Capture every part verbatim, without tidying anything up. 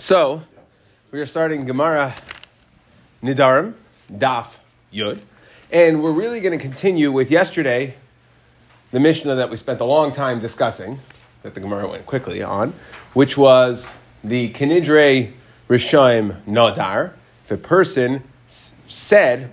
So, we are starting Gemara Nedarim, Daf Yud, and we're really going to continue with yesterday, the Mishnah that we spent a long time discussing, that the Gemara went quickly on, which was the Kenidre Rishaim Nadar. If a person s- said,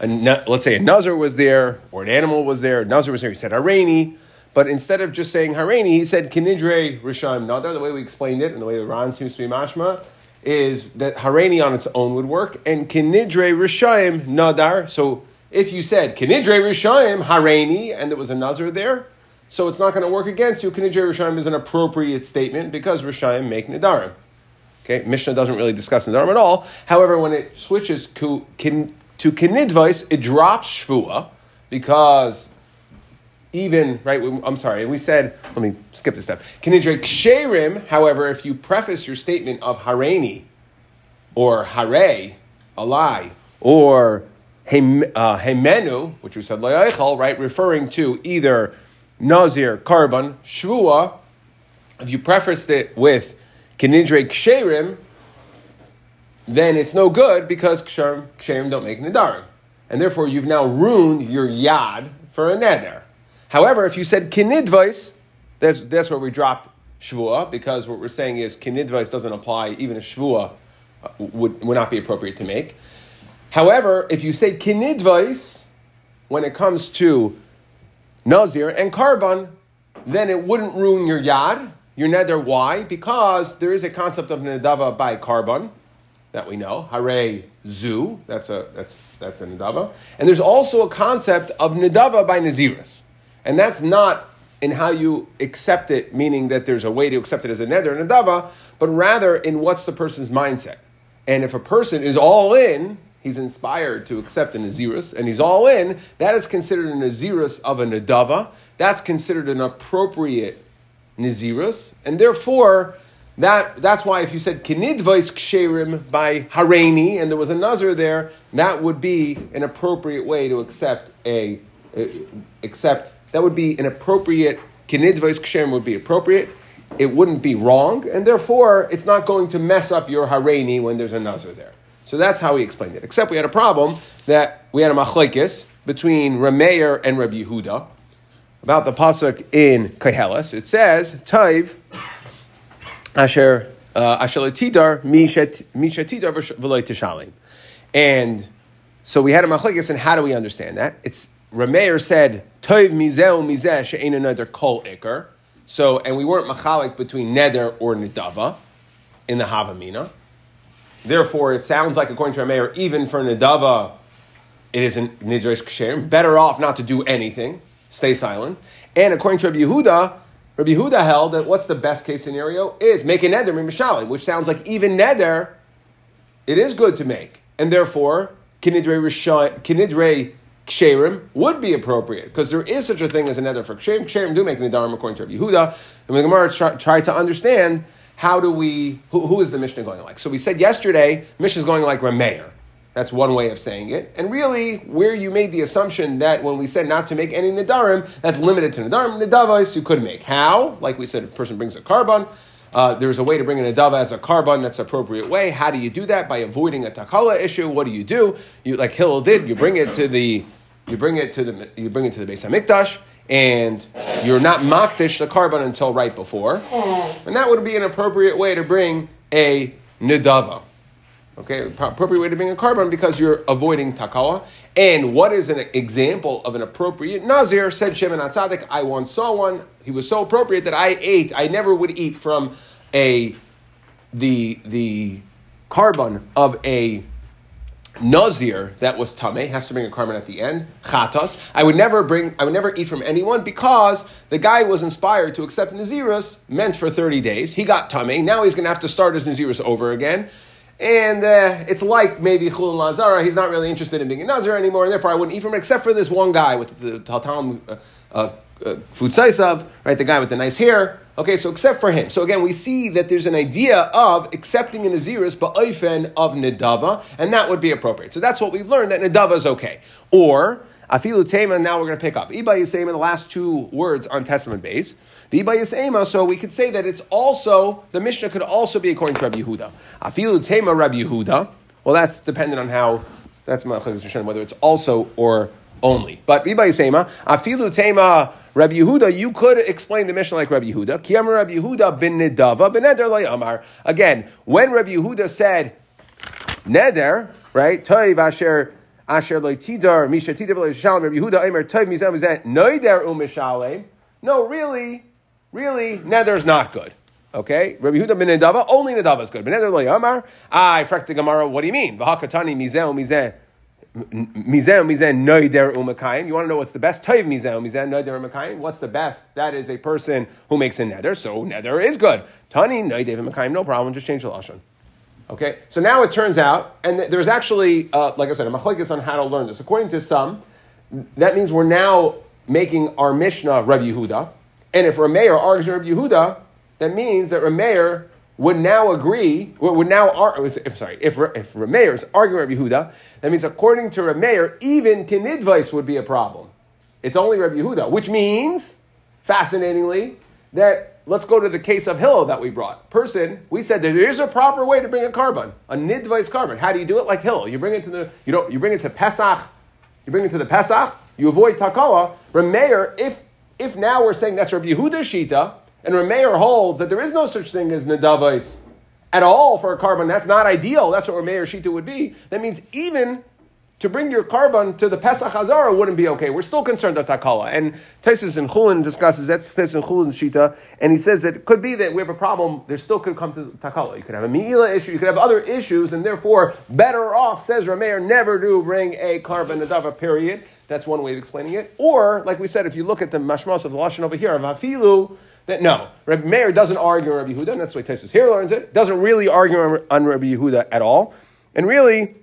a, let's say a Nazar was there, or an animal was there, a Nazar was there, he said Hareini, but instead of just saying Hareini, he said Kenidre Rishaim Nadar. The way we explained it, and the way the Ran seems to be mashma, is that Hareini on its own would work, and Kenidre Rishaim Nadar, so if you said Kenidre Rishaim Hareini, and there was a Nazar there, so it's not going to work against you. Kenidre Rishaim is an appropriate statement because Rishaim make Nadarim. Okay, Mishnah doesn't really discuss Nadarim at all. However, when it switches to, to Kenidvais, it drops Shvua because even, right, I'm sorry, we said, let me skip this step. Kenidre Ksherim, however, if you preface your statement of Hareini or Hare, a lie, or Hemenu, which we said, right, referring to either Nazir, Karban, Shvua, if you prefaced it with Kenidre Ksherim, then it's no good because Ksherim don't make Nedarim. And therefore, you've now ruined your Yad for a Neder. However, if you said Kenidvais, that's, that's where we dropped Shvua, because what we're saying is Kenidvais doesn't apply, even a Shvua would, would not be appropriate to make. However, if you say Kenidvais, when it comes to Nazir and Karban, then it wouldn't ruin your Yad, your Neder. Why? Because there is a concept of Nedava by Karban that we know. Hare Zu, that's a that's that's a Nedava. And there's also a concept of Nedava by Naziris. And that's not in how you accept it, meaning that there's a way to accept it as a Neder and Nedava, but rather in what's the person's mindset. And if a person is all in, he's inspired to accept a Nazirus, and he's all in, that is considered a Nazirus of a Nadava. That's considered an appropriate Nazirus, and therefore, that that's why if you said Kenidvais Ksherim by Hareini, and there was a Nazir there, that would be an appropriate way to accept a, a accept, that would be an appropriate, Kenidvais Ksherim would be appropriate, it wouldn't be wrong, and therefore, it's not going to mess up your Hareini when there's a Nazir there. So that's how we explained it. Except we had a problem that we had a machlekes between Rameir and Rabbi Yehuda about the pasuk in Keheles. It says, "Taiv asher uh, asher letidar mishat mishatidar v'loy tishalim." And so we had a machlekes, and how do we understand that? It's Rameir said, "Taiv mizeu mizeh she'ein another kol iker." So, and we weren't machalik between neder or nedava in the havamina. Therefore, it sounds like, according to Rameir, even for Nedava, it isn't Nidresh Ksherim. Better off not to do anything. Stay silent. And according to Rabbi Yehuda, Rabbi Yehuda held that what's the best case scenario is make a Neder Mimashali, which sounds like even Neder, it is good to make. And therefore, Kenidre Ksherim would be appropriate, because there is such a thing as a Neder for Ksherim. Ksherim do make Nedarim according to Rabbi Yehuda. And the Gemara try, try to understand, how do we, who, who is the Mishnah going like? So we said yesterday, Mishnah is going like Rameir. That's one way of saying it. And really, where you made the assumption that when we said not to make any Nedarim, that's limited to Nedarim. Nedavos you could make. How? Like we said, a person brings a Karban. Uh, there's a way to bring a Nedava as a Karban. That's an appropriate way. How do you do that? By avoiding a Takala issue. What do you do? You, like Hillel did, you bring it to the, you bring it to the, you bring it to the Beis HaMikdash, and you're not makdish the Karban until right before. And that would be an appropriate way to bring a Nedava. Okay, appropriate way to bring a Karban because you're avoiding Takawa. And what is an example of an appropriate Nazir? Said Shimon HaTzadik, I once saw one. He was so appropriate that I ate. I never would eat from a the the Karban of a Nazir that was Tameh, has to bring a Karban at the end, Chatas. I would never bring, I would never eat from anyone because the guy was inspired to accept Nazirus, meant for thirty days. He got Tameh. Now he's going to have to start his Nazirus over again. And uh, it's like maybe Chulun Lazara, he's not really interested in being a Nazir anymore, and therefore I wouldn't eat from it, except for this one guy with the Taltam Futsaisav, right? The guy with the nice hair. Okay, so except for him. So again, we see that there's an idea of accepting a Naziris ba'ofen of Nedava, and that would be appropriate. So that's what we've learned, that Nedava is okay. Or, Afilu Tema, now we're going to pick up. Iba Yisema, the last two words on Testament base. The Iba Yisema, so we could say that it's also, the Mishnah could also be according to Rabbi Yehuda. Afilu Tema Rabbi Yehuda. Well, that's dependent on how, that's whether it's also or only. But Iba Yisema, Afilu Tema Rabbi Yehuda, you could explain the Mishnah like Rabbi Yehuda. Ki Amar Rabbi Yehuda bin Nedava, bin Neder lo Yamar. Again, when Rabbi Yehuda said, Neder, right? Toiv Asher Asher lo Tidar, Misha Tidar lo Yishalem, Rabbi Yehuda, Eimer Toiv Mizem Mizet, Noider u'Mishalem. No, really, really, Neder's not good. Okay? Rabbi Yehuda bin Nedava, only Nedava is good. Bin Neder lo Yamar. Ah, I frak the Gemara, what do you mean? V'hakatani Mizem Mizet. Mizem Mizem Noider u'Mekayim. You want to know what's the best? Toiv Mizem Mizet Noider u'Mekayim. What's the best? That is a person who makes a Neder, so Neder is good. Tani Noider u'Mekayim, no problem, just change the Lashon. Okay, so now it turns out, and there's actually, uh, like I said, a machlokes on how to learn this. According to some, that means we're now making our Mishnah Rabbi Yehuda. And if Rameir argues Rabbi Yehuda, that means that Rameir would now agree, would now, argue, I'm sorry, if, if Rameir is arguing Rabbi Yehuda, that means according to Rameir, even kinidvais would be a problem. It's only Rabbi Yehuda, which means, fascinatingly, that let's go to the case of Hillel that we brought. Person, we said that there is a proper way to bring a carbon, a nidvais carbon. How do you do it? Like Hillel, you bring it to the you don't you bring it to Pesach, you bring it to the Pesach, you avoid takala. Rameir, if if now we're saying that's Rabbi Yehuda Shita, and Rameir holds that there is no such thing as nidavais at all for a carbon. That's not ideal. That's what Rameir Shita would be. That means even to bring your carbon to the Pesach Hazara wouldn't be okay. We're still concerned about Takala. And Taisus and Chulin discusses, that's Taisus and Chulin's Shita, and he says that it could be that we have a problem, there still could come to Takala. You could have a Me'ila issue, you could have other issues, and therefore, better off, says Rameir, never do bring a carbon Nadava, period. That's one way of explaining it. Or, like we said, if you look at the Mashmas of the Lashon over here, of Hafilu, that no, Rabbi Meir doesn't argue on Rabbi Yehuda, and that's the way Taisus here learns it, doesn't really argue on Rabbi Yehuda at all. And really,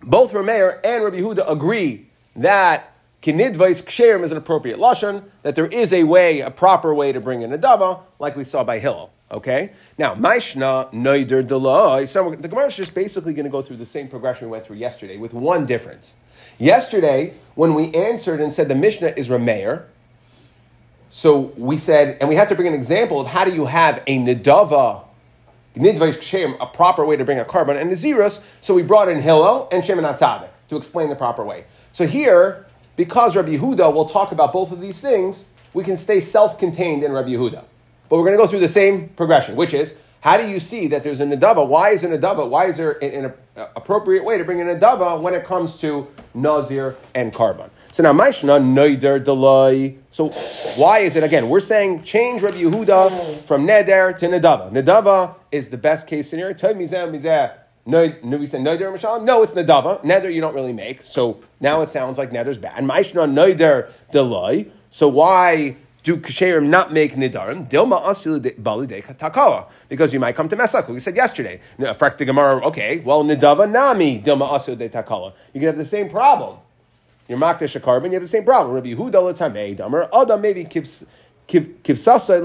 both Rameir and Rabbi Yehuda agree that kinidvais ksherim is an appropriate lashon, that there is a way, a proper way to bring in a dava, like we saw by Hillel. Okay? Now, Maishna noider deloi. So the Gemara is just basically going to go through the same progression we went through yesterday with one difference. Yesterday, when we answered and said the Mishnah is Rameir, so we said, and we had to bring an example of how do you have a nedava, nidvais ksherim, a proper way to bring a carbon, and naziros, so we brought in Hillel and Shimon HaTzadik to explain the proper way. So here, because Rabbi Yehuda will talk about both of these things, we can stay self-contained in Rabbi Yehuda. But we're going to go through the same progression, which is, how do you see that there's a nadava? Why is a nadava? Why is there an, an appropriate way to bring a nadava when it comes to nazir and carbon? So now, Maishna neder delay. So why is it, again, we're saying change Rabbi Yehuda from neder to nadava. Nadava is the best case scenario. Tov mizeh mizeh. No, we said neder mishalim. No, it's nadava. Neder you don't really make. So now it sounds like neder's bad. Maishna neder delay. So why do Kesherim not make Nidarim? Dilma Asil Balidei Takala. Because you might come to Mesach. We said yesterday. Frakta Gemara, okay, well, Nidava Nami, Dilma Asil de Takala. You can have the same problem. You're Makdash a carbon, you have the same problem. Rabbi Yehuda Latamei Damar, Adam maybe gives. So no, we could avoid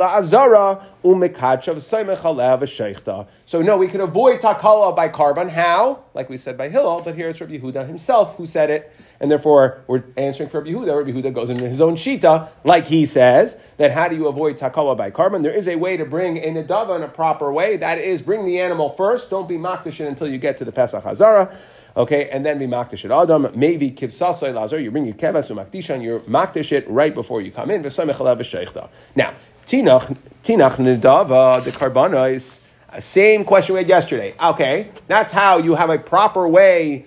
takala by carbon. How? Like we said by Hillel, but here it's Rabbi Yehuda himself who said it, and therefore we're answering for Rabbi Yehuda. Rabbi Yehuda goes into his own shita, like he says, that how do you avoid takala by carbon? There is a way to bring a nedava in a proper way. That is, bring the animal first. Don't be makdashin until you get to the Pesach Hazara. Okay, and then be makdash adam. Maybe kivsasai lazar. You bring your kevas umakdishan. You're makdash it right before you come in. V'samechalav v'sheichda. Now, tinach tinach nedava the karbanos. Same question we had yesterday. Okay, that's how you have a proper way.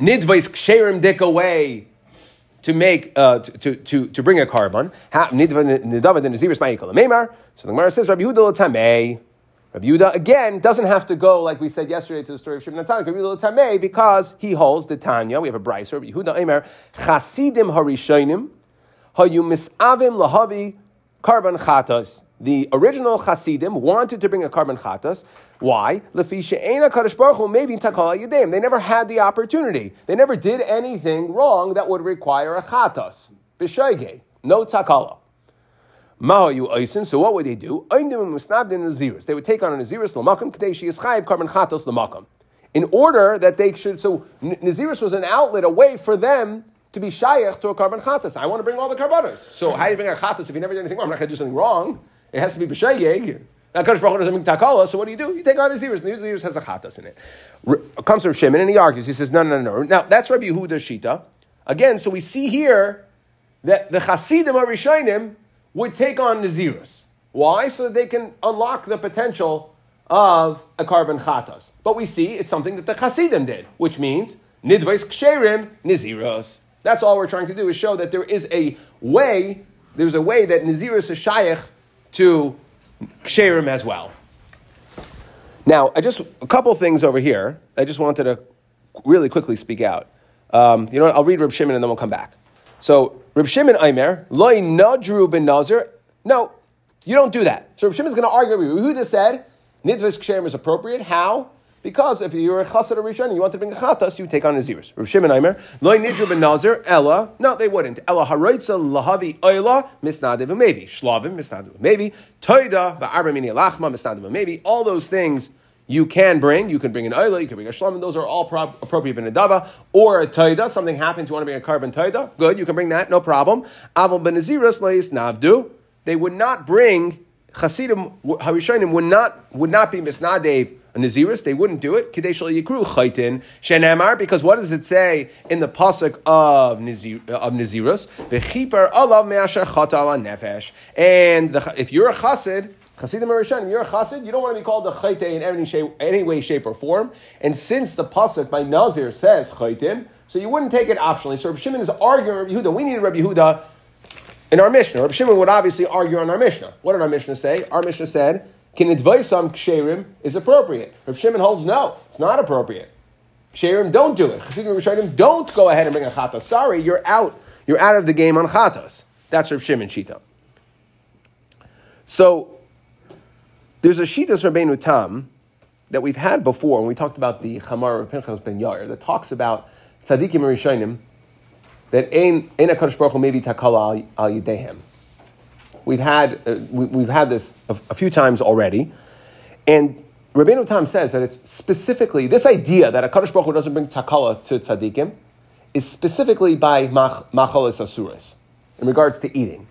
Nidvais ksherim dik away to make uh, to to to bring a karban. Nidva nedava the naziris ma'ikol meimar. So the Gemara says Rabbi Yehuda l'tamei. Rabbi Yehuda, again, doesn't have to go, like we said yesterday, to the story of Shimon HaTzadik. Rabbi Yehuda Tamei, because he holds the Tanya. We have a brayser. Rabbi Yehuda Omer, Chasidim Harishonim, Hayu Mis'avim Lahavi Karban Chatas. The original Chasidim wanted to bring a Karban Chatas. Why? Lefi She'ena Kadosh Baruch Hu Mevin Takala Yedeim. They never had the opportunity. They never did anything wrong that would require a Chatas. B'shoigei. No Takala. Mahayu Oisin, so what would they do? They would take on a Naziris l'makam, Kadeshi Yischayiv Karban Chatos l'makam. In order that they should, so Naziris was an outlet, a way for them to be shaykh to a carbon chattas. I want to bring all the carbonos. So how do you bring a chattas if you never did anything wrong? I'm not going to do something wrong. It has to be b'shayeg. Now Kadosh Baruch Hu doesn't bring takala, so what do you do? You take out his ears, and his ears has a chattas in it. It comes from Shimon, and he argues. He says, no, no, no. Now, that's Rabbi Yehuda's shita. Again, so we see here that the Hasidim or Rishonim would take on Nazirus. Why? So that they can unlock the potential of a carbon chatas. But we see it's something that the Hasidim did, which means Nidvais Ksherim Naziros. That's all we're trying to do, is show that there is a way, there's a way that Naziros is shaykh to Ksherim as well. Now, I just, a couple things over here, I just wanted to really quickly speak out. Um, you know what, I'll read Reb Shimon and then we'll come back. So, Reb Shimon Aimer, Loi Nadru ben Nazir. No, you don't do that. So, Reb Shimon's going to argue with you. Yehuda said, Nidvas Ksherim is appropriate. How? Because if you're a chassid or rishon and you want to bring a chatas, you take on Naziris. Reb Shimon Aimer, Loi Nidru ben Nazir, Ella. No, they wouldn't. Ella Haroitza Lahavi Oila, Misnadiv Umevi. Shlavim, Misnadiv Umevi. Toida, Ba'arba Mini Lachma, Misnadiv Umevi. All those things. You can bring, you can bring an oila, you can bring a shlam, and those are all pro- appropriate benadava, or a toida, something happens, you want to bring a carbon toida, good, you can bring that, no problem. Avon benaziris leis navdu, they would not bring, Hasidim, Harishonim would not, would not be misnadev a naziris, they wouldn't do it, kidei shel yikru chaytin shenamar, because what does it say in the pasuk of Nazir, of naziris? V'chipar alav me'asher chata ala nefesh, and the, if you're a chassid, Chassidim Rishonim, you're a chassid, you don't want to be called a chayte in any, shape, any way, shape, or form. And since the pasuk by Nazir says chaytim, so you wouldn't take it optionally. So Reb Shimon is arguing Reb Yehuda. We need Reb Yehuda in our Mishnah. Reb Shimon would obviously argue on our Mishnah. What did our Mishnah say? Our Mishnah said, kinidvaisam ksherim is appropriate. Reb Shimon holds, no, it's not appropriate. Ksherim, don't do it. Chassidim Rishonim, don't go ahead and bring a chatas. Sorry, you're out. You're out of the game on chatas. That's Reb Shimon shita. So, there's a Shitas Rabbeinu Tam that we've had before when we talked about the Chamar of Pinchas ben Yair that talks about Tzadikim Rishonim that Ein Ein HaKadosh Baruch Hu Mevi Takala Al Yedehem. We've had uh, we, we've had this a, a few times already, and Rabbeinu Tam says that it's specifically this idea that HaKadosh Baruch Hu doesn't bring Takala to Tzadikim is specifically by Mach, Machalas Asuras in regards to eating.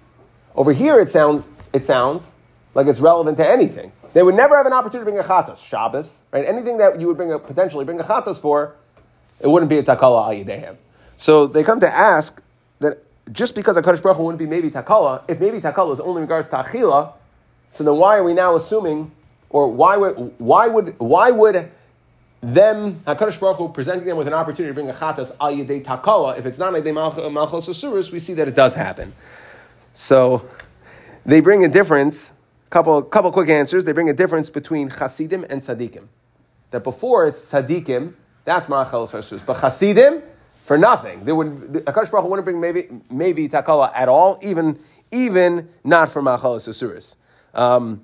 Over here, it sounds it sounds like it's relevant to anything. They would never have an opportunity to bring a chatas, Shabbos, right? Anything that you would bring a, potentially bring a chatas for, it wouldn't be a takala al yedeihem. So they come to ask that just because a HaKadosh Baruch Hu wouldn't be maybe takala, if maybe takala is only in regards to achila, so then why are we now assuming, or why would why would why would them HaKadosh Baruch Hu presenting them with an opportunity to bring a chatas al yedei takala if it's not al yedei malchus asuros? We see that it does happen. So they bring a difference. Couple, couple quick answers. They bring a difference between Chasidim and Tzadikim. That before it's Tzadikim, that's Ma'achal Sarsus. But Chasidim, for nothing. They would, the HaKadosh Baruch Hu wouldn't bring maybe maybe Takala at all, even even not for Ma'achal Sarsus. Um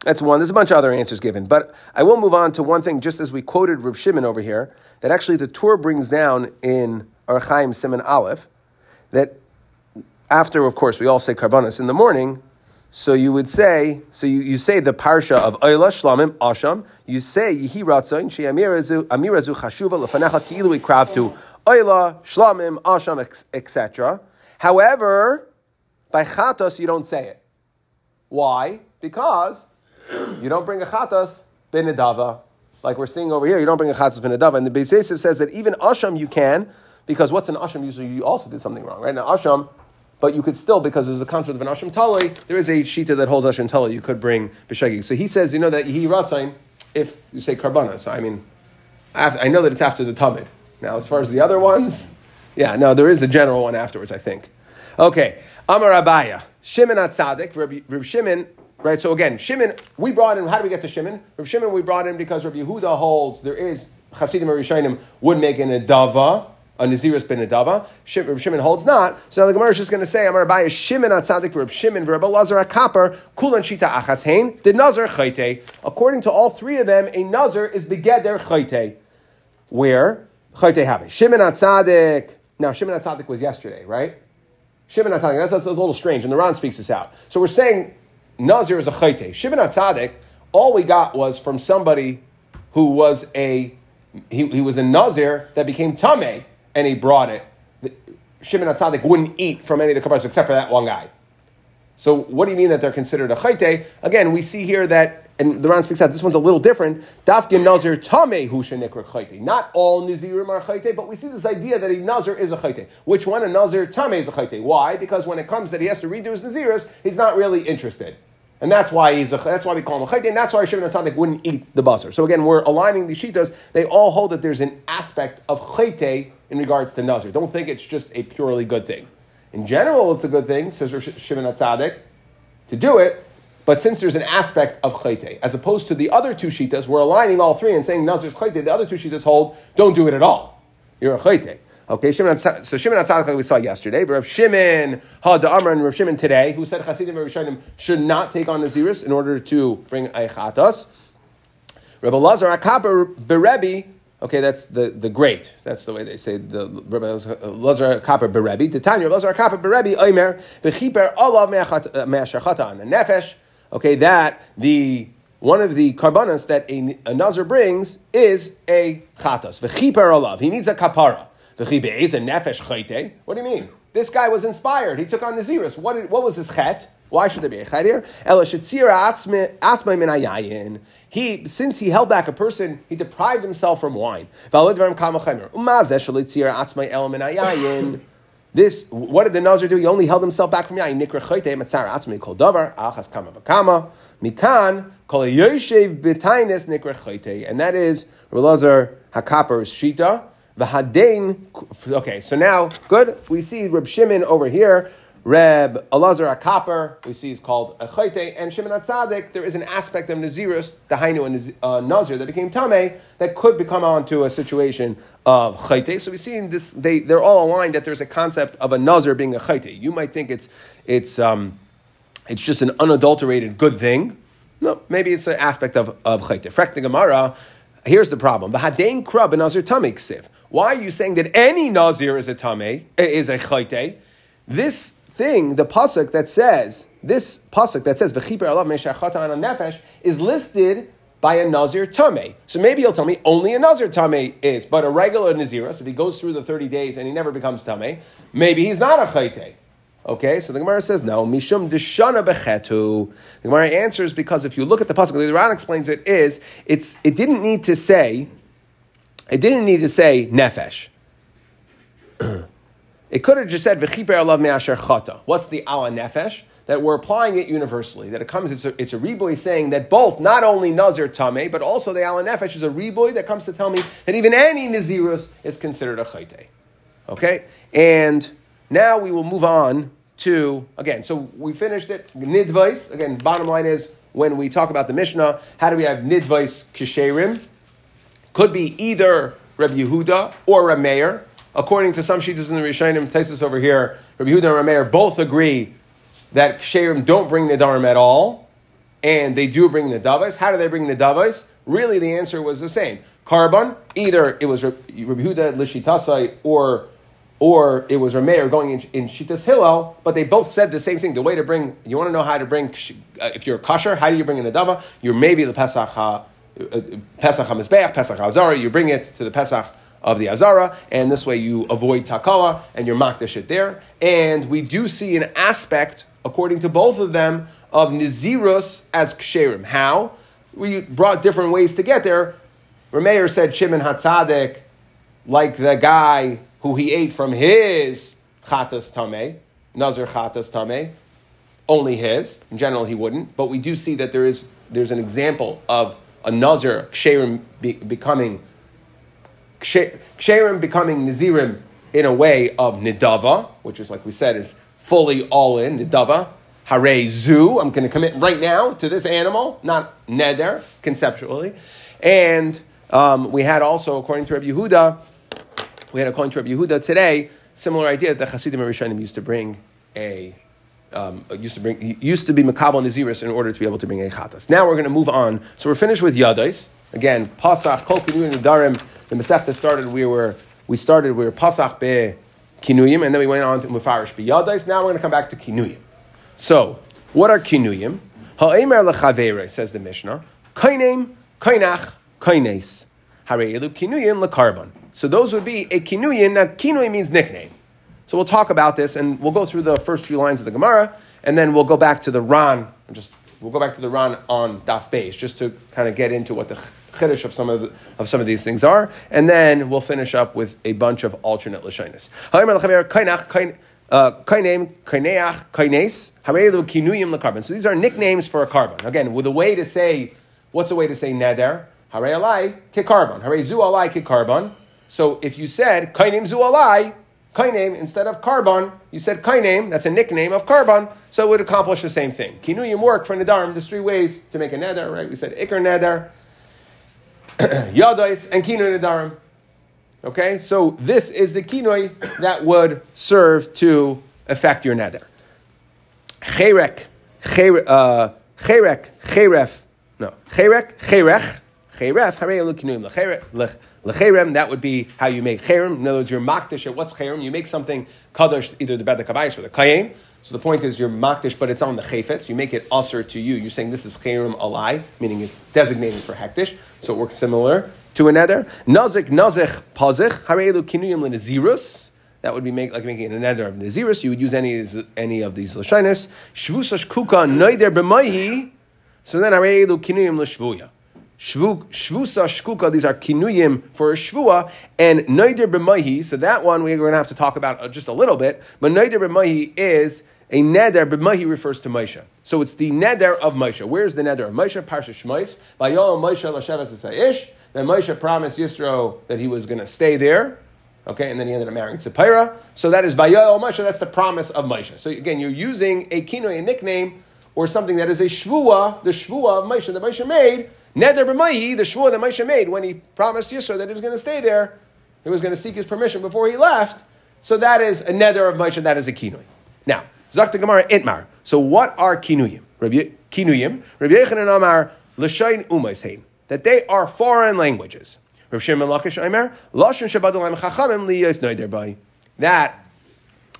That's one. There's a bunch of other answers given. But I will move on to one thing, just as we quoted Reb Shimon over here, that actually the Torah brings down in Aruch Chaim Siman Aleph, that after, of course, we all say Karbonos in the morning, so you would say, so you, you say the parsha of Oila Shlamim Asham. You say Yehi Ratzon she'amirazu amirazu chashuva lefanecha ki'ilu ikravtu Oila Shlamim Asham, et cetera. However, by chatos you don't say it. Why? Because you don't bring a chatos benedava, like we're seeing over here. You don't bring a chatos benedava, and the Beis Yosef says that even Asham you can, because what's an Asham? Usually you also did something wrong, right? Now Asham. But you could still, because there's a concept of an Ashim Tali, there is a Shita that holds Ashim Tali, you could bring B'Shegig. So he says, you know, that he Ratzain, if you say Karbanas. So, I mean, I know that it's after the Talmud. Now, as far as the other ones, yeah, no, there is a general one afterwards, I think. Okay, Amar Abaya, Shimon HaTzadik, Reb Shimon, right? So again, Shimon, we brought in, how do we get to Shimon? Reb Shimon, we brought in because Reb Yehuda holds, there is, Chasidim Rishonim would make an Adava, a Naziris ben Adava. Reb Shimon holds not. So now the Gemara is just going to say, Amar Abayah Shimon HaTzadik Reb Shimon Reb Elazar HaKapar Kulan Shita Achas Hein the Nazar Chayte. According to all three of them, a Nazar is Begeder Chayte. Where? Chayte Habe. Shimon HaTzadik. Now Shimon HaTzadik was yesterday, right? Shimon HaTzadik. That's, that's a little strange. And the Ran speaks this out. So we're saying Nazar is a Chayte. Shimon HaTzadik, all we got was from somebody who was a, he, he was a Nazir that became Tameh, and he brought it. Shimon HaTzadik wouldn't eat from any of the kabaras except for that one guy. So what do you mean that they're considered a chayte? Again, we see here that, and the Ran speaks out, this one's a little different. Dafkin nazir tameh hu shenikra chayte. Not all nazirim are chayte, but we see this idea that a nazir is a chayte. Which one? A nazir tameh is a chayte. Why? Because when it comes that he has to redo his naziris, he's not really interested. And that's why he's a, that's why we call him a chayte, and that's why Shimon HaTzadik wouldn't eat the baser. So again, we're aligning these shitas. They all hold that there's an aspect of chayte in regards to nazir. Don't think it's just a purely good thing. In general, it's a good thing, says Shimon HaTzadik, to do it. But since there's an aspect of chayte, as opposed to the other two shitas, we're aligning all three and saying nazir is chayte. The other two shitas hold, don't do it at all. You're a chayte. Okay, Shimon Atzadik, so Shimon Atzadik, like we saw yesterday, Rav Shimon HaDa'amar and Rav Shimon today, who said Chasidim and Rishonim should not take on Naziris in order to bring a Chatas. Rabbi Lazar HaKaber Berebi, okay, that's the, the great. That's the way they say the Rabbi Lazar HaKaber Berebi. Titania, Rabbi Lazar HaKaber Berebi, Omer, V'chiper Allah Me'ashachata on the Nefesh. Okay, that the... one of the karbanas that a, a nazir brings is a chatas. V'chiper olav. He needs a kapara. V'chibeis a nefesh chayte. What do you mean? This guy was inspired. He took on Naziris. What did, what was his chet? Why should there be a chet here? Ela shetzira atzma min hayayin. He, since he held back a person, he deprived himself from wine. V'alodvarim kamachemer. Umazeh shalitzira atzma el min hayayin. This, what did the nazir do? He only held himself back from yayin. Nikra chayte matzar atzmi kol davar achas kama v'kama. Mikan kol yoshev b'tainis nikra chayte, and that is Rabbi Elazar HaKaper's shita. The Hadain. Okay, so now good. We see Reb Shimon over here. Reb Elazar HaKaper, we see, is called a chayte, and Shimon HaTzadik. There is an aspect of Nazirus, the Hainu and Nazir that became Tameh, that could become onto a situation of chayte. So we see in this, they they're all aligned that there's a concept of a Nazir being a chayte. You might think it's it's um. It's just an unadulterated good thing. No, maybe it's an aspect of of chayte. Frek the Gemara. Here's the problem. The Hadain Krab and Nazir Tameh Ksiv. Why are you saying that any nazir is a tameh, is a chayte? This thing, the pasuk that says this pasuk that says v'chiper alav me'shachata on nefesh is listed by a nazir tameh. So maybe you'll tell me only a nazir tameh is, but a regular nazirus, so if he goes through the thirty days and he never becomes tameh, maybe he's not a chayte. Okay, so the Gemara says no. Mishum deshana bechetu. The Gemara answers because if you look at the pasuk, the Ran explains it is it's it didn't need to say. It didn't need to say nefesh. It could have just said v'chiper alav me'asher chata. What's the ala nefesh? That we're applying it universally. That it comes, it's a, it's a riboy saying that both, not only nazir tameh, but also the ala nefesh is a riboy that comes to tell me that even any nazirus is considered a chayte. Okay? And now we will move on to, again, so we finished it, nidvais. Again, bottom line is, when we talk about the Mishnah, how do we have nidvais kisherim? Could be either Reb Yehuda or Reb Meir. According to some shitas in the Rishonim, Taisus over here, Reb Yehuda and Reb Meir both agree that Ksherim don't bring Nedarim at all, and they do bring Nedavos. How do they bring Nedavos? Really, the answer was the same. Karban, either it was Reb Yehuda Lishitasai or or it was Reb Meir going in, in Shitas Hillel, but they both said the same thing. The way to bring, you want to know how to bring, if you're a kasher, how do you bring a Nedava? You're maybe the Pesach Ha. Pesach HaMizbeach, Pesach HaZara, you bring it to the Pesach of the Azara, and this way you avoid Takala, and you're Makdash it there. And we do see an aspect, according to both of them, of Nazirus as Ksherim. How? We brought different ways to get there. Reb Meir said Shimon HaTzadik, like the guy who he ate from his Chatas Tameh, Nazir Chatas Tameh, only his. In general, he wouldn't. But we do see that there is there's an example of a nazir, ksherim be, becoming ksherim becoming nazirim in a way of nidava, which is like we said is fully all in nidava. Hare zu, I'm going to commit right now to this animal, not neder conceptually. And um, we had also, according to Reb Yehuda, we had according to Reb Yehuda today, similar idea that the Chasidim Rishonim used to bring a. Um, used to bring used to be Makabal Naziris in order to be able to bring a Chatas. Now we're going to move on. So we're finished with Yadais. Again, Pasach, Kol Kinuyim Nedarim. The Masechta started, we were, we started, we were Pasach Be Kinuyim, and then we went on to Mufarish Be Yadais. Now we're going to come back to Kinuyim. So, what are Kinuyim? Ha'emer L'chavere, says the Mishnah, Kainem, Kainach, Kaines. Hare Elu Kinuyim L'Karban. So those would be a Kinuyim. Now, Kinuyim means nickname. So we'll talk about this, and we'll go through the first few lines of the Gemara, and then we'll go back to the Ran. Just we'll go back to the Ran on Daf Beis, just to kind of get into what the chiddush of some of the, of some of these things are, and then we'll finish up with a bunch of alternate lashonos. So these are nicknames for a carbon. Again, with a way to say, what's a way to say neder? Harei alai ke carbon. Harei zu alai ke carbon. So if you said kainim zu alai, kainame, instead of carbon, you said kainame, that's a nickname of carbon, so it would accomplish the same thing. Kinuyim work for nedarim, there's three ways to make a neder, right? We said ikar neder, yadais, and kinuy nedarim. Okay, so this is the kinui that would serve to affect your neder. Cherek, cherek, cheref, no, cherek, cherech, cheref, harei elu kinuyim lecherek, lech. L'cherem, that would be how you make cherem. In other words, you're makdish at what's cherem. You make something kadosh, either the Beit HaKavayis or the Kayim. So the point is you're makdish, but it's on the chayfetz. You make it usher to you. You're saying this is cherem alai, meaning it's designated for hektish. So it works similar to another. Nazik, nazich, pazich, harelu kinuyim l'nezirus. That would be make, like making an nether of nezirus. You would use any, any of these l'shinus. Shvusash kuka noider b'mayhi. So then harelu kinuyim l'shvuya. Shvu, shvusa shkuka, these are kinuyim for a shvua, and noider b'mayhi, so that one we're going to have to talk about just a little bit, but noider b'mayhi is a neder, b'mayhi refers to Moshe. So it's the neder of Moshe. Where's the neder of Moshe? Parsha Shmos, Vayom Moshe l'sheves esaish, that Moshe promised Yisro that he was going to stay there, okay, and then he ended up marrying Tzipora, so that is Vayom Moshe, that's the promise of Moshe. So again, you're using a kinuy, a nickname, or something that is a shvua, the shvua of Moshe that Moshe made, neder b'mayhi, the shvua that Moshe made when he promised Yisro that he was going to stay there, he was going to seek his permission before he left. So that is a neder of Moshe, that is a kinui. Now, zakta gemara itmar. So what are kinuyim? Kinuyim, Rabbi Yechanan Amar, l'shayin umays hein, that they are foreign languages. Rav Shimon Lakish Aimer, lashon shebadol chachamim liyos neder by, that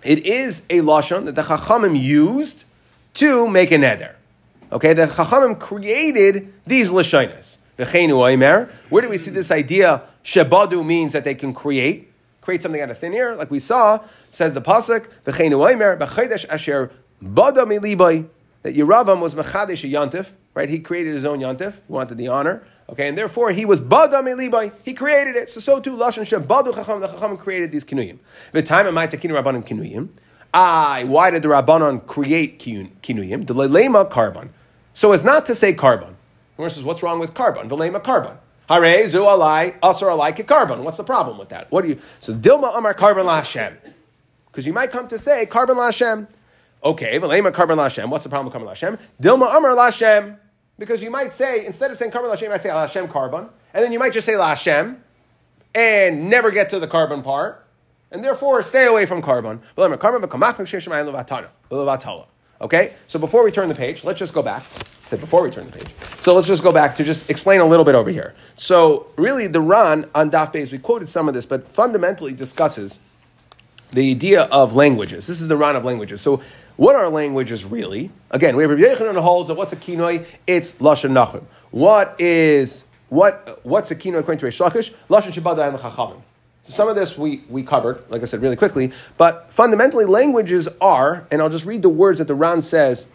it is a lashon that the chachamim used to make a neder. Okay, the Chachamim created these Lashonas. V'cheinu Aimer. Where do we see this idea? Shebadu means that they can create. Create something out of thin air, like we saw, says the Pasuk, V'cheinu Aimer, B'chedesh asher bada milibay, that Yeravam was mechadesh a yantif, right? He created his own yantif. He wanted the honor. Okay, and therefore he was bada milibay. He created it. So so too, Lashon Shebadu Chachamim, the Chachamim created these kinuyim. V'tayim amai takinu Rabbanim kinuyim. I, why did the Rabbanon create kinuyim? The Lelema carbon. So as not to say carbon. The verse says, what's wrong with carbon? The Lelema carbon. Hare, zu alai, asar alai ke carbon. What's the problem with that? What do you, so Dilma Amar carbon la Hashem. Because you might come to say carbon la Hashem. Okay, Lelema carbon la Hashem. What's the problem with carbon la Hashem? Dilma Amar la Hashem. Because you might say, instead of saying carbon la Hashem, you might say la Hashem carbon. And then you might just say la Hashem and never get to the carbon part. And therefore, stay away from carbon. Okay? So before we turn the page, let's just go back. I said before we turn the page. So let's just go back to just explain a little bit over here. So really, the Ran on Daf Beis, we quoted some of this, but fundamentally discusses the idea of languages. This is the Ran of languages. So what are languages really? Again, we have Rabbi Yechanan holds of what's a kinoi? It's Lashon Nachum. What is, what, what's a kinoi according to Reish Lakish? Lashon Shebada and Chachamim. So some of this we, we covered, like I said, really quickly. But fundamentally, languages are, and I'll just read the words that the Ran says.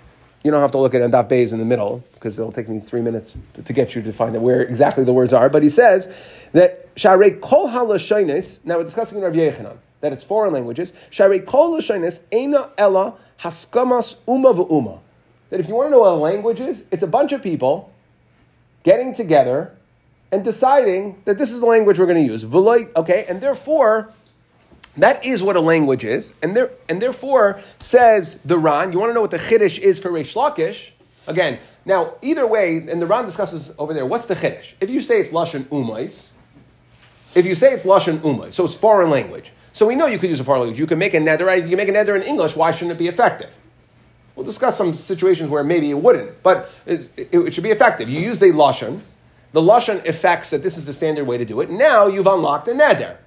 You don't have to look at Daf Beis in the middle, because it'll take me three minutes to get you to find out where exactly the words are. But he says that, Sharei kol ha-lashonos, now we're discussing in Rabbi Yechanan, that it's foreign languages. Sharei kol ha-lashonos eina ela haskamas uma v'uma. That if you want to know what a language is, it's a bunch of people getting together and deciding that this is the language we're going to use. Okay, and therefore, that is what a language is. And there, and therefore, says the Ran, you want to know what the chiddush is for Reish Lakish? Again, now, either way, and the Ran discusses over there, what's the chiddush? If you say it's Lashon Umays, if you say it's Lashon Umays, so it's foreign language. So we know you could use a foreign language. You can make a neder, you can make a neder in English, why shouldn't it be effective? We'll discuss some situations where maybe it wouldn't, but it, it, it should be effective. You use the Lashon, the Lashon effects that this is the standard way to do it. Now you've unlocked a neder,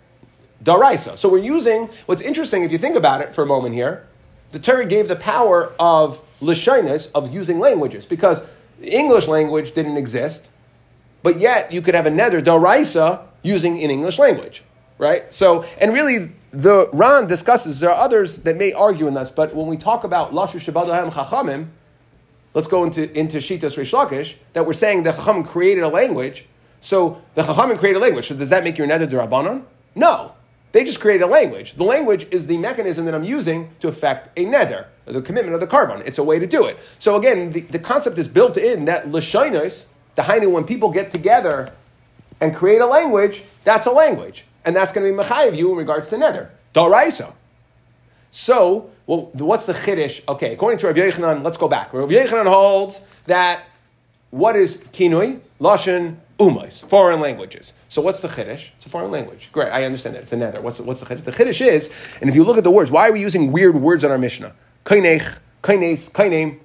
Daraisa. So we're using, what's interesting, if you think about it for a moment here, the Torah gave the power of Lashonos, of using languages, because the English language didn't exist, but yet you could have a neder, Daraisa, using in English language, right? So, and really, the Ran discusses, there are others that may argue in this, but when we talk about Lashu Shabbat Lahem Chachamim, let's go into, into Shitas Reish Lakish, that we're saying the Chachamim created a language. So the Chachamim created a language. So does that make you an Neder D'Rabbanan? No. They just created a language. The language is the mechanism that I'm using to affect a neder, the commitment of the carbon. It's a way to do it. So again, the, the concept is built in that l'shonos, the hainu, when people get together and create a language, that's a language. And that's going to be mechayev you in regards to neder. D'oraisa. So, well, what's the chiddush? Okay, according to Rav Yochanan, let's go back. Rav Yochanan holds that what is kinui? Lashon Umais, foreign languages. So what's the Kiddush? It's a foreign language. Great, I understand that. It's a nether. What's, what's the Kiddush? The Kiddush is, and if you look at the words, why are we using weird words on our Mishnah? Kainech, Kaines, Kainem.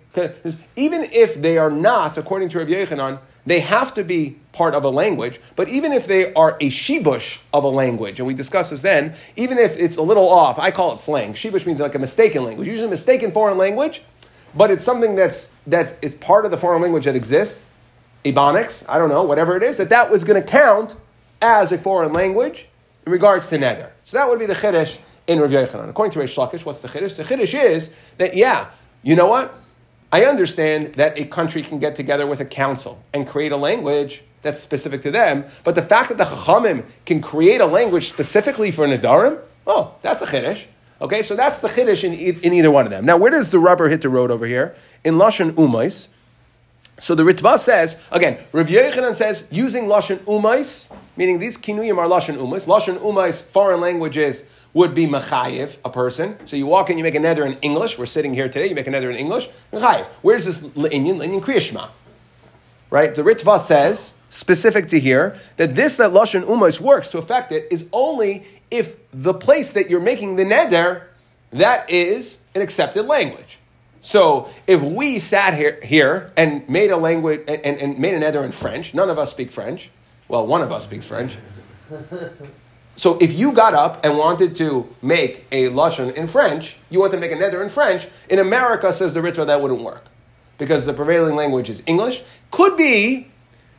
Even if they are not, according to Rav Yochanan, they have to be part of a language, but even if they are a shibush of a language, and we discussed this then, even if it's a little off, I call it slang. Shibush means like a mistaken language. Usually a mistaken foreign language, but it's something that's, that's it's part of the foreign language that exists. Ebonics, I don't know, whatever it is, that that was going to count as a foreign language in regards to neder. So that would be the Chiddush in Rav Yochanan. According to Reish Lakish, what's the Chiddush? The Chiddush is that, yeah, you know what? I understand that a country can get together with a council and create a language that's specific to them, but the fact that the Chachamim can create a language specifically for nedarim, oh, that's a Chiddush. Okay, so that's the Chiddush in, e- in either one of them. Now, where does the rubber hit the road over here? In Lashon Umais. So the Ritva says, again, Rav Yochanan says, using Lashon Umais, meaning these kinuyim are Lashon Umais. Lashon Umais, foreign languages, would be Mechayev, a person. So you walk in, you make a neder in English. We're sitting here today, you make a neder in English. Mechayev. Where's this L'inyan? L'inyan Kriya Shema. Right? The Ritva says, specific to here, that this, that Lashon Umais works to affect it, is only if the place that you're making the neder, that is an accepted language. So if we sat here, here and made a language and, and, and made an neder in French, none of us speak French. Well, one of us speaks French. So if you got up and wanted to make a lashon in French, you want to make a neder in French, in America, says the Ritva, that wouldn't work because the prevailing language is English. Could be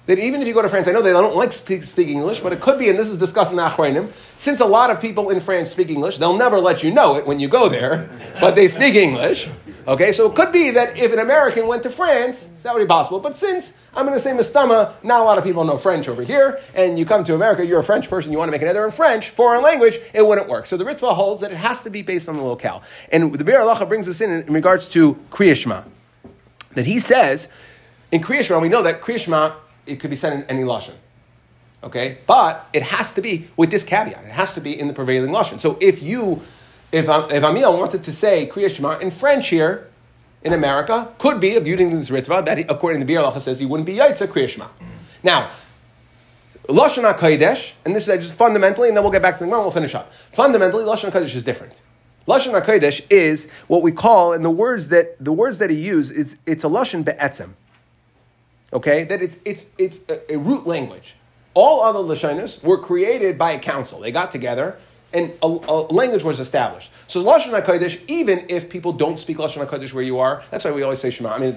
that even if you go to France, I know they don't like speak, speak English, but it could be, and this is discussed in Achronim, since a lot of people in France speak English, they'll never let you know it when you go there, but they speak English. Okay, so it could be that if an American went to France, that would be possible. But since, I'm going to say Mistama, not a lot of people know French over here, and you come to America, you're a French person, you want to make another in French, foreign language, it wouldn't work. So the Ritva holds that it has to be based on the locale. And the Bir Halacha brings us in in regards to Kriya Shema, that he says, in Kriya Shema, we know that Kriya Shema, it could be said in any Lashon. Okay, but it has to be with this caveat. It has to be in the prevailing Lashon. So if you... If, if Amiel wanted to say Kriya Shema in French here in America, could be, according to this Ritva, that he, according to the Bir Halacha says, he wouldn't be Yaitza Kriya Shema. Mm-hmm. Now, Lashon HaKodesh, and this is just fundamentally, and then we'll get back to the Gemara and we'll finish up. Fundamentally, Lashon HaKodesh is different. Lashon HaKodesh is what we call, and the words that the words that he used, it's, it's a Lashon Be'etzem. Okay? That it's, it's, it's a, a root language. All other Lashonos were created by a council. They got together, and a, a language was established. So Lashon HaKodesh, even if people don't speak Lashon HaKodesh where you are, that's why we always say Shema. I mean,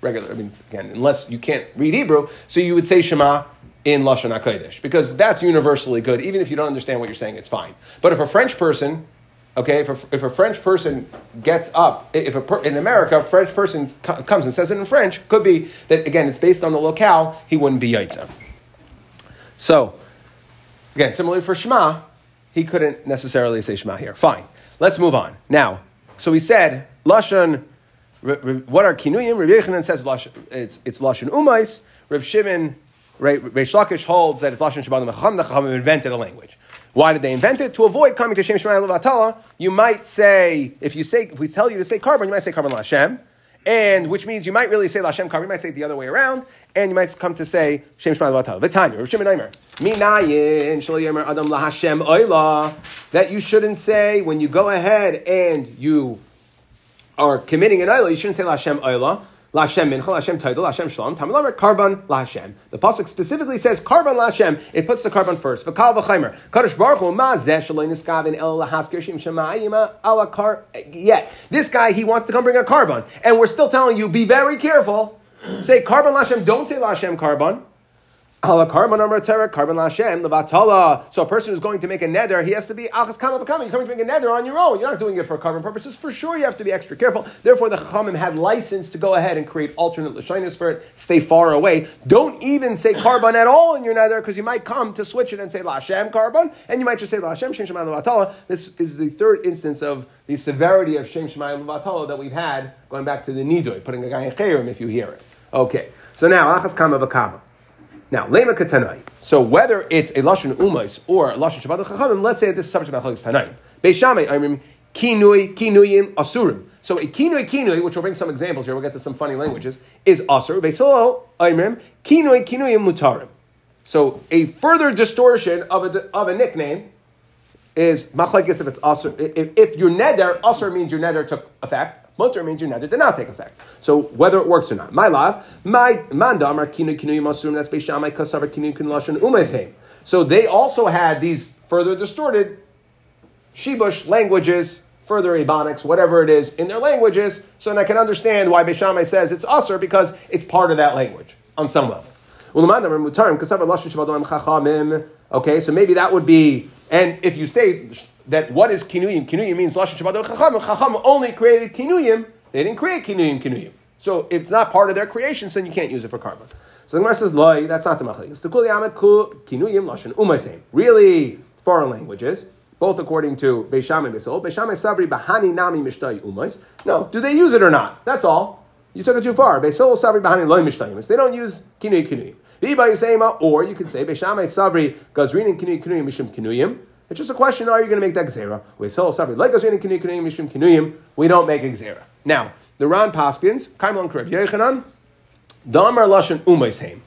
regular. I mean, again, unless you can't read Hebrew, so you would say Shema in Lashon HaKodesh because that's universally good. Even if you don't understand what you're saying, it's fine. But if a French person, okay, if a, if a French person gets up, if a per, in America, a French person co- comes and says it in French, could be that, again, it's based on the locale, he wouldn't be Yaitza. So, again, similarly for Shema, he couldn't necessarily say Shema here. Fine. Let's move on. Now, so we said, Lashon, r- r- what are Kinuyim? Rav Yochanan says Lashon, it's, it's Lashon Umais. Rav Shimon, Reish Lakish holds that it's Lashon Shabbat HaChacham. The Chachamim invented a language. Why did they invent it? To avoid coming to Shem Shemayim Levatala, you might say, if you say, if we tell you to say Karban, you might say Karban L'Hashem, and which means you might really say L'Hashem Karban, you might say it the other way around, and you might come to say Shem Shemayim Levatala. V'tanya, Rav Shimon Eimer. Minayin shelo yomer adam laHashem oila, that you shouldn't say when you go ahead and you are committing an oila, you shouldn't say laHashem oila, laHashem mincha, laHashem toidel, laHashem shalom, tamid lamer karban laHashem. The pasuk specifically says karban laHashem. It puts the karban first. V'kal v'chaimer kadosh baruch hu ma zeh shelo niskaven el lahaskir shem shemayim ala kar. Yet this guy, he wants to come bring a karban, and we're still telling you be very careful. Say karban laHashem. Don't say laHashem karban. So a person who's going to make a neder, he has to be achas kama v'kama. You're coming to make a neder on your own. You're not doing it for carbon purposes. For sure, you have to be extra careful. Therefore, the Chachamim had license to go ahead and create alternate lashonos for it. Stay far away. Don't even say carbon at all in your neder, because you might come to switch it and say Lashem carbon, and you might just say Lashem Shem Shemayim Levatala. This is the third instance of the severity of Shem Shemayim Levatala that we've had going back to the nidui, putting a guy in chayrim if you hear it. Okay, so now achas kama v'kama. Now, Lema Katanai. So whether it's a Lashon Umais or a Lashon Shabbat Chachamim, let's say that this is subject matter is Tanaim. Beishamei Amrim Kinui Kinuyim Asurim. So a Kinui Kinui, which we'll bring some examples here, we'll get to some funny languages, is Asur. Beisol Amrim Kinui Kinuyim Mutarim. So a further distortion of a of a nickname is Machlekes if it's Asur. If, if your neder Asur means your neder took effect. Mutter means your neder did not take effect. So whether it works or not, my love, my mandamar kinu kinu yimasurim. That's beishamai kasavar kinu kinu lashon umeisheim. So they also had these further distorted shibush languages, further ebonics, whatever it is in their languages. So then I can understand why beishamai says it's usher, because it's part of that language on some level. Ulamandamar mutarim kasavar lashon shabadam chachamim. Okay, so maybe that would be, and if you say that what is kinuyim? Kinuyim means Lashon Shabbat Chacham. Chacham only created kinuyim. They didn't create kinuyim, kinuyim. So if it's not part of their creation, then you can't use it for carbon. So the Gemara says, Loi, that's not the machlekes. The Kuli Amad Ku Kinuyim Lashon Umayseim. Really foreign languages, both according to Beis Shammai and Beis Hillel. Beis Shammai Sabri Bahani Nami Mishtai Umays. No, do they use it or not? That's all. You took it too far. Beis Hillel Sabri Bahani Loi Mishtai Umays. They don't use kinuyim, kinuyim. Or you could say Beis Shammai Sabri Gazrin Kinuyim Kinuyim Mishim Kinuyim. It's just a question, are you going to make that gzera? We don't make a gzera. Now, the Ran Paskins, Kaimalon Kareb Yechanan, Damar Lashon Umeisheim.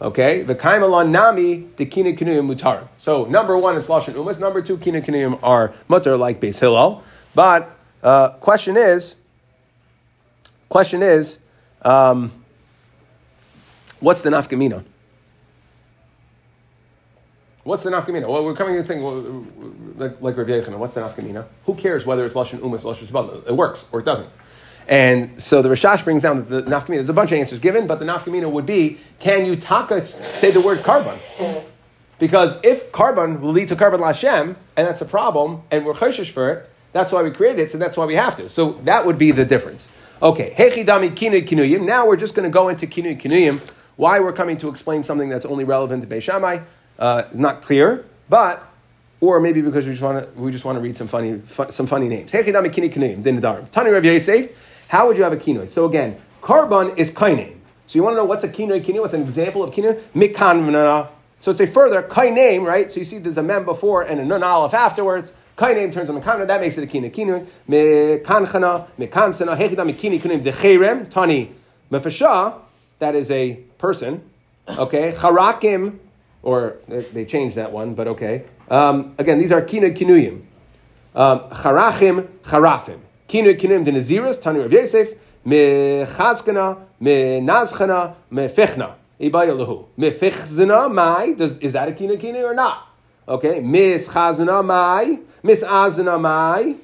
Okay, the Kaimalon Nami, the Kinu Kinuyim Mutar. So, number one, it's Lashon Umeis. Number two, Kinu Kinuyim are Mutar, like Beis Hillel. But, uh, question is, question is, um, what's the nafka mina? What's the nafkamina? Well, we're coming to saying, well, like, like Rav Yechanan, what's the nafkamina? Who cares whether it's Lashon Umas, Lashon Shabbat? It works or it doesn't. And so the Rishash brings down the, the nafkamina. There's a bunch of answers given, but the nafkamina would be, can you taka say the word carbon? Because if carbon will lead to carbon Lashem, and that's a problem, and we're choshesh for it, that's why we created it, so that's why we have to. So that would be the difference. Okay, hechidami kinu kinuyim. Now we're just going to go into kinu kinuyim, why we're coming to explain something that's only relevant to Beis Shammai. Uh, not clear, but or maybe because we just want to we just want to read some funny fun, some funny names. Hechidami kinu kinuyim din nadarim. Tani Rav Yosef, how would you have a kinui? So again, carbon is kainei. So you want to know what's a kinui? Kinui, what's an example of kinui? Mikan. So it's a further kainei, right? So you see, there's a mem before and a nun aleph afterwards. Kainei turns on mikan. That makes it a kinui. Kinui mikanchana mikansana. Hechidami kinu kinuyim decharem tani mefasha. That is a person. Okay, harakim. Or they changed that one, but okay. Um, again, these are kinu kinuyim. Um, charachim, charafim. Kinu kinuyim de naziris, Tanu Rav Yosef, mechazkana, menazchana, mefechna. Ibayalahu. Mefechzana, mai. Does, is that a kinu kinu or not? Okay. Mischazana, mai. Misazana, mai.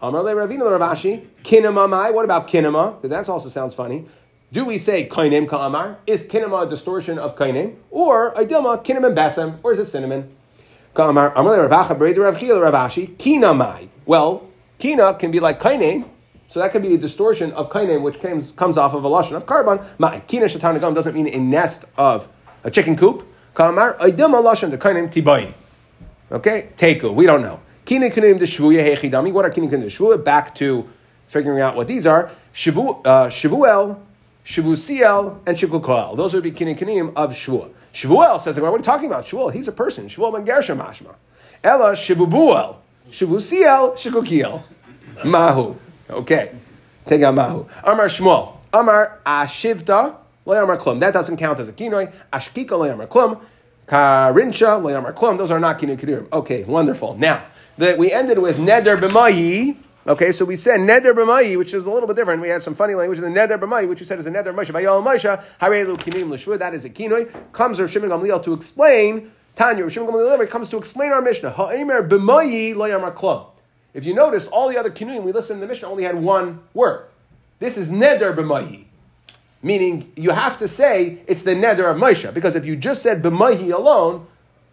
Amar le Ravina le Ravashi. Kinema, mai. What about kinema? Because that also sounds funny. Do we say kainim ka'amar? Is kinema a distortion of kainim? Or idilma, kinam and basem? Or is it cinnamon? Ka'amar, amar le'ravacha b'rei d'ravchi le'ravashi, kinamai. Well, kina can be like kainim, so that can be a distortion of kainim, which comes, comes off of a lashon of carbon. Ma kina shatanagam doesn't mean a nest of a chicken coop. Ka'amar, idilma lashon de kainim tibai. Okay? Teku, we don't know. Kina kinim de shvuya hechidami. What are kina kinim de shvuya? Back to figuring out what these are. Shavu, uh, shavuel, Shavusiel and Shivukal. Those would be Kinin Kinim of Shavuel. Shavuel says, what are we talking about? Shavuel, he's a person. Shavuel ben Gershom mashma. Ella Shivubuel. Shavusiel, Shivukiel. Mahu. Okay. Take out Mahu. Amar Shmuel. Amar Ashivta. Loyamar Klum. That doesn't count as a Kinoi. Ashkika Loyamar Klum. Karincha Loyamar Klum. Those are not Kinin Kinim. Okay, wonderful. Now, that we ended with Neder B'mayi. Okay, so we said neder b'mayi, which is a little bit different. We had some funny language. And the neder b'mayi, which you said is a neder b'mayi. Vayol Moshe, harei lo kinuyim l'shvua. That is a kinoi. Comes Rav Shimon Gamliel to explain. Tanya, Rav Shimon Gamliel comes to explain our Mishnah. Ha'omer b'mayi lo yamar klum. If you notice, all the other kinuyim we listened to the Mishnah only had one word. This is neder b'mayi. Meaning, you have to say it's the neder of Moshe, because if you just said b'mayhi alone,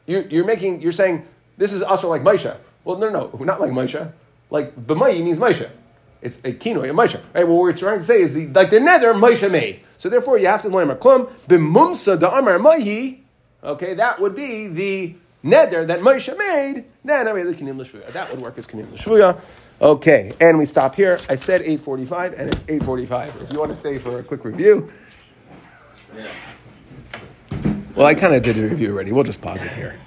you, you're making you're saying this is also like Moshe. Well, no, no, no, not like Moshe. Like b'mayhi means Moshe. It's a kino, a Moshe. Right? What we're trying to say is the, like the neder Moshe made. So therefore, you have to learn maklum b'mumsa da'amar mayhi. Okay, that would be the neder that Moshe made. Then every other kinim l'shvuya. That would work as kinim l'shvuya. Okay, and we stop here. I said eight forty-five, and it's eight forty-five. If you want to stay for a quick review. Yeah. Well, I kind of did a review already. We'll just pause it here.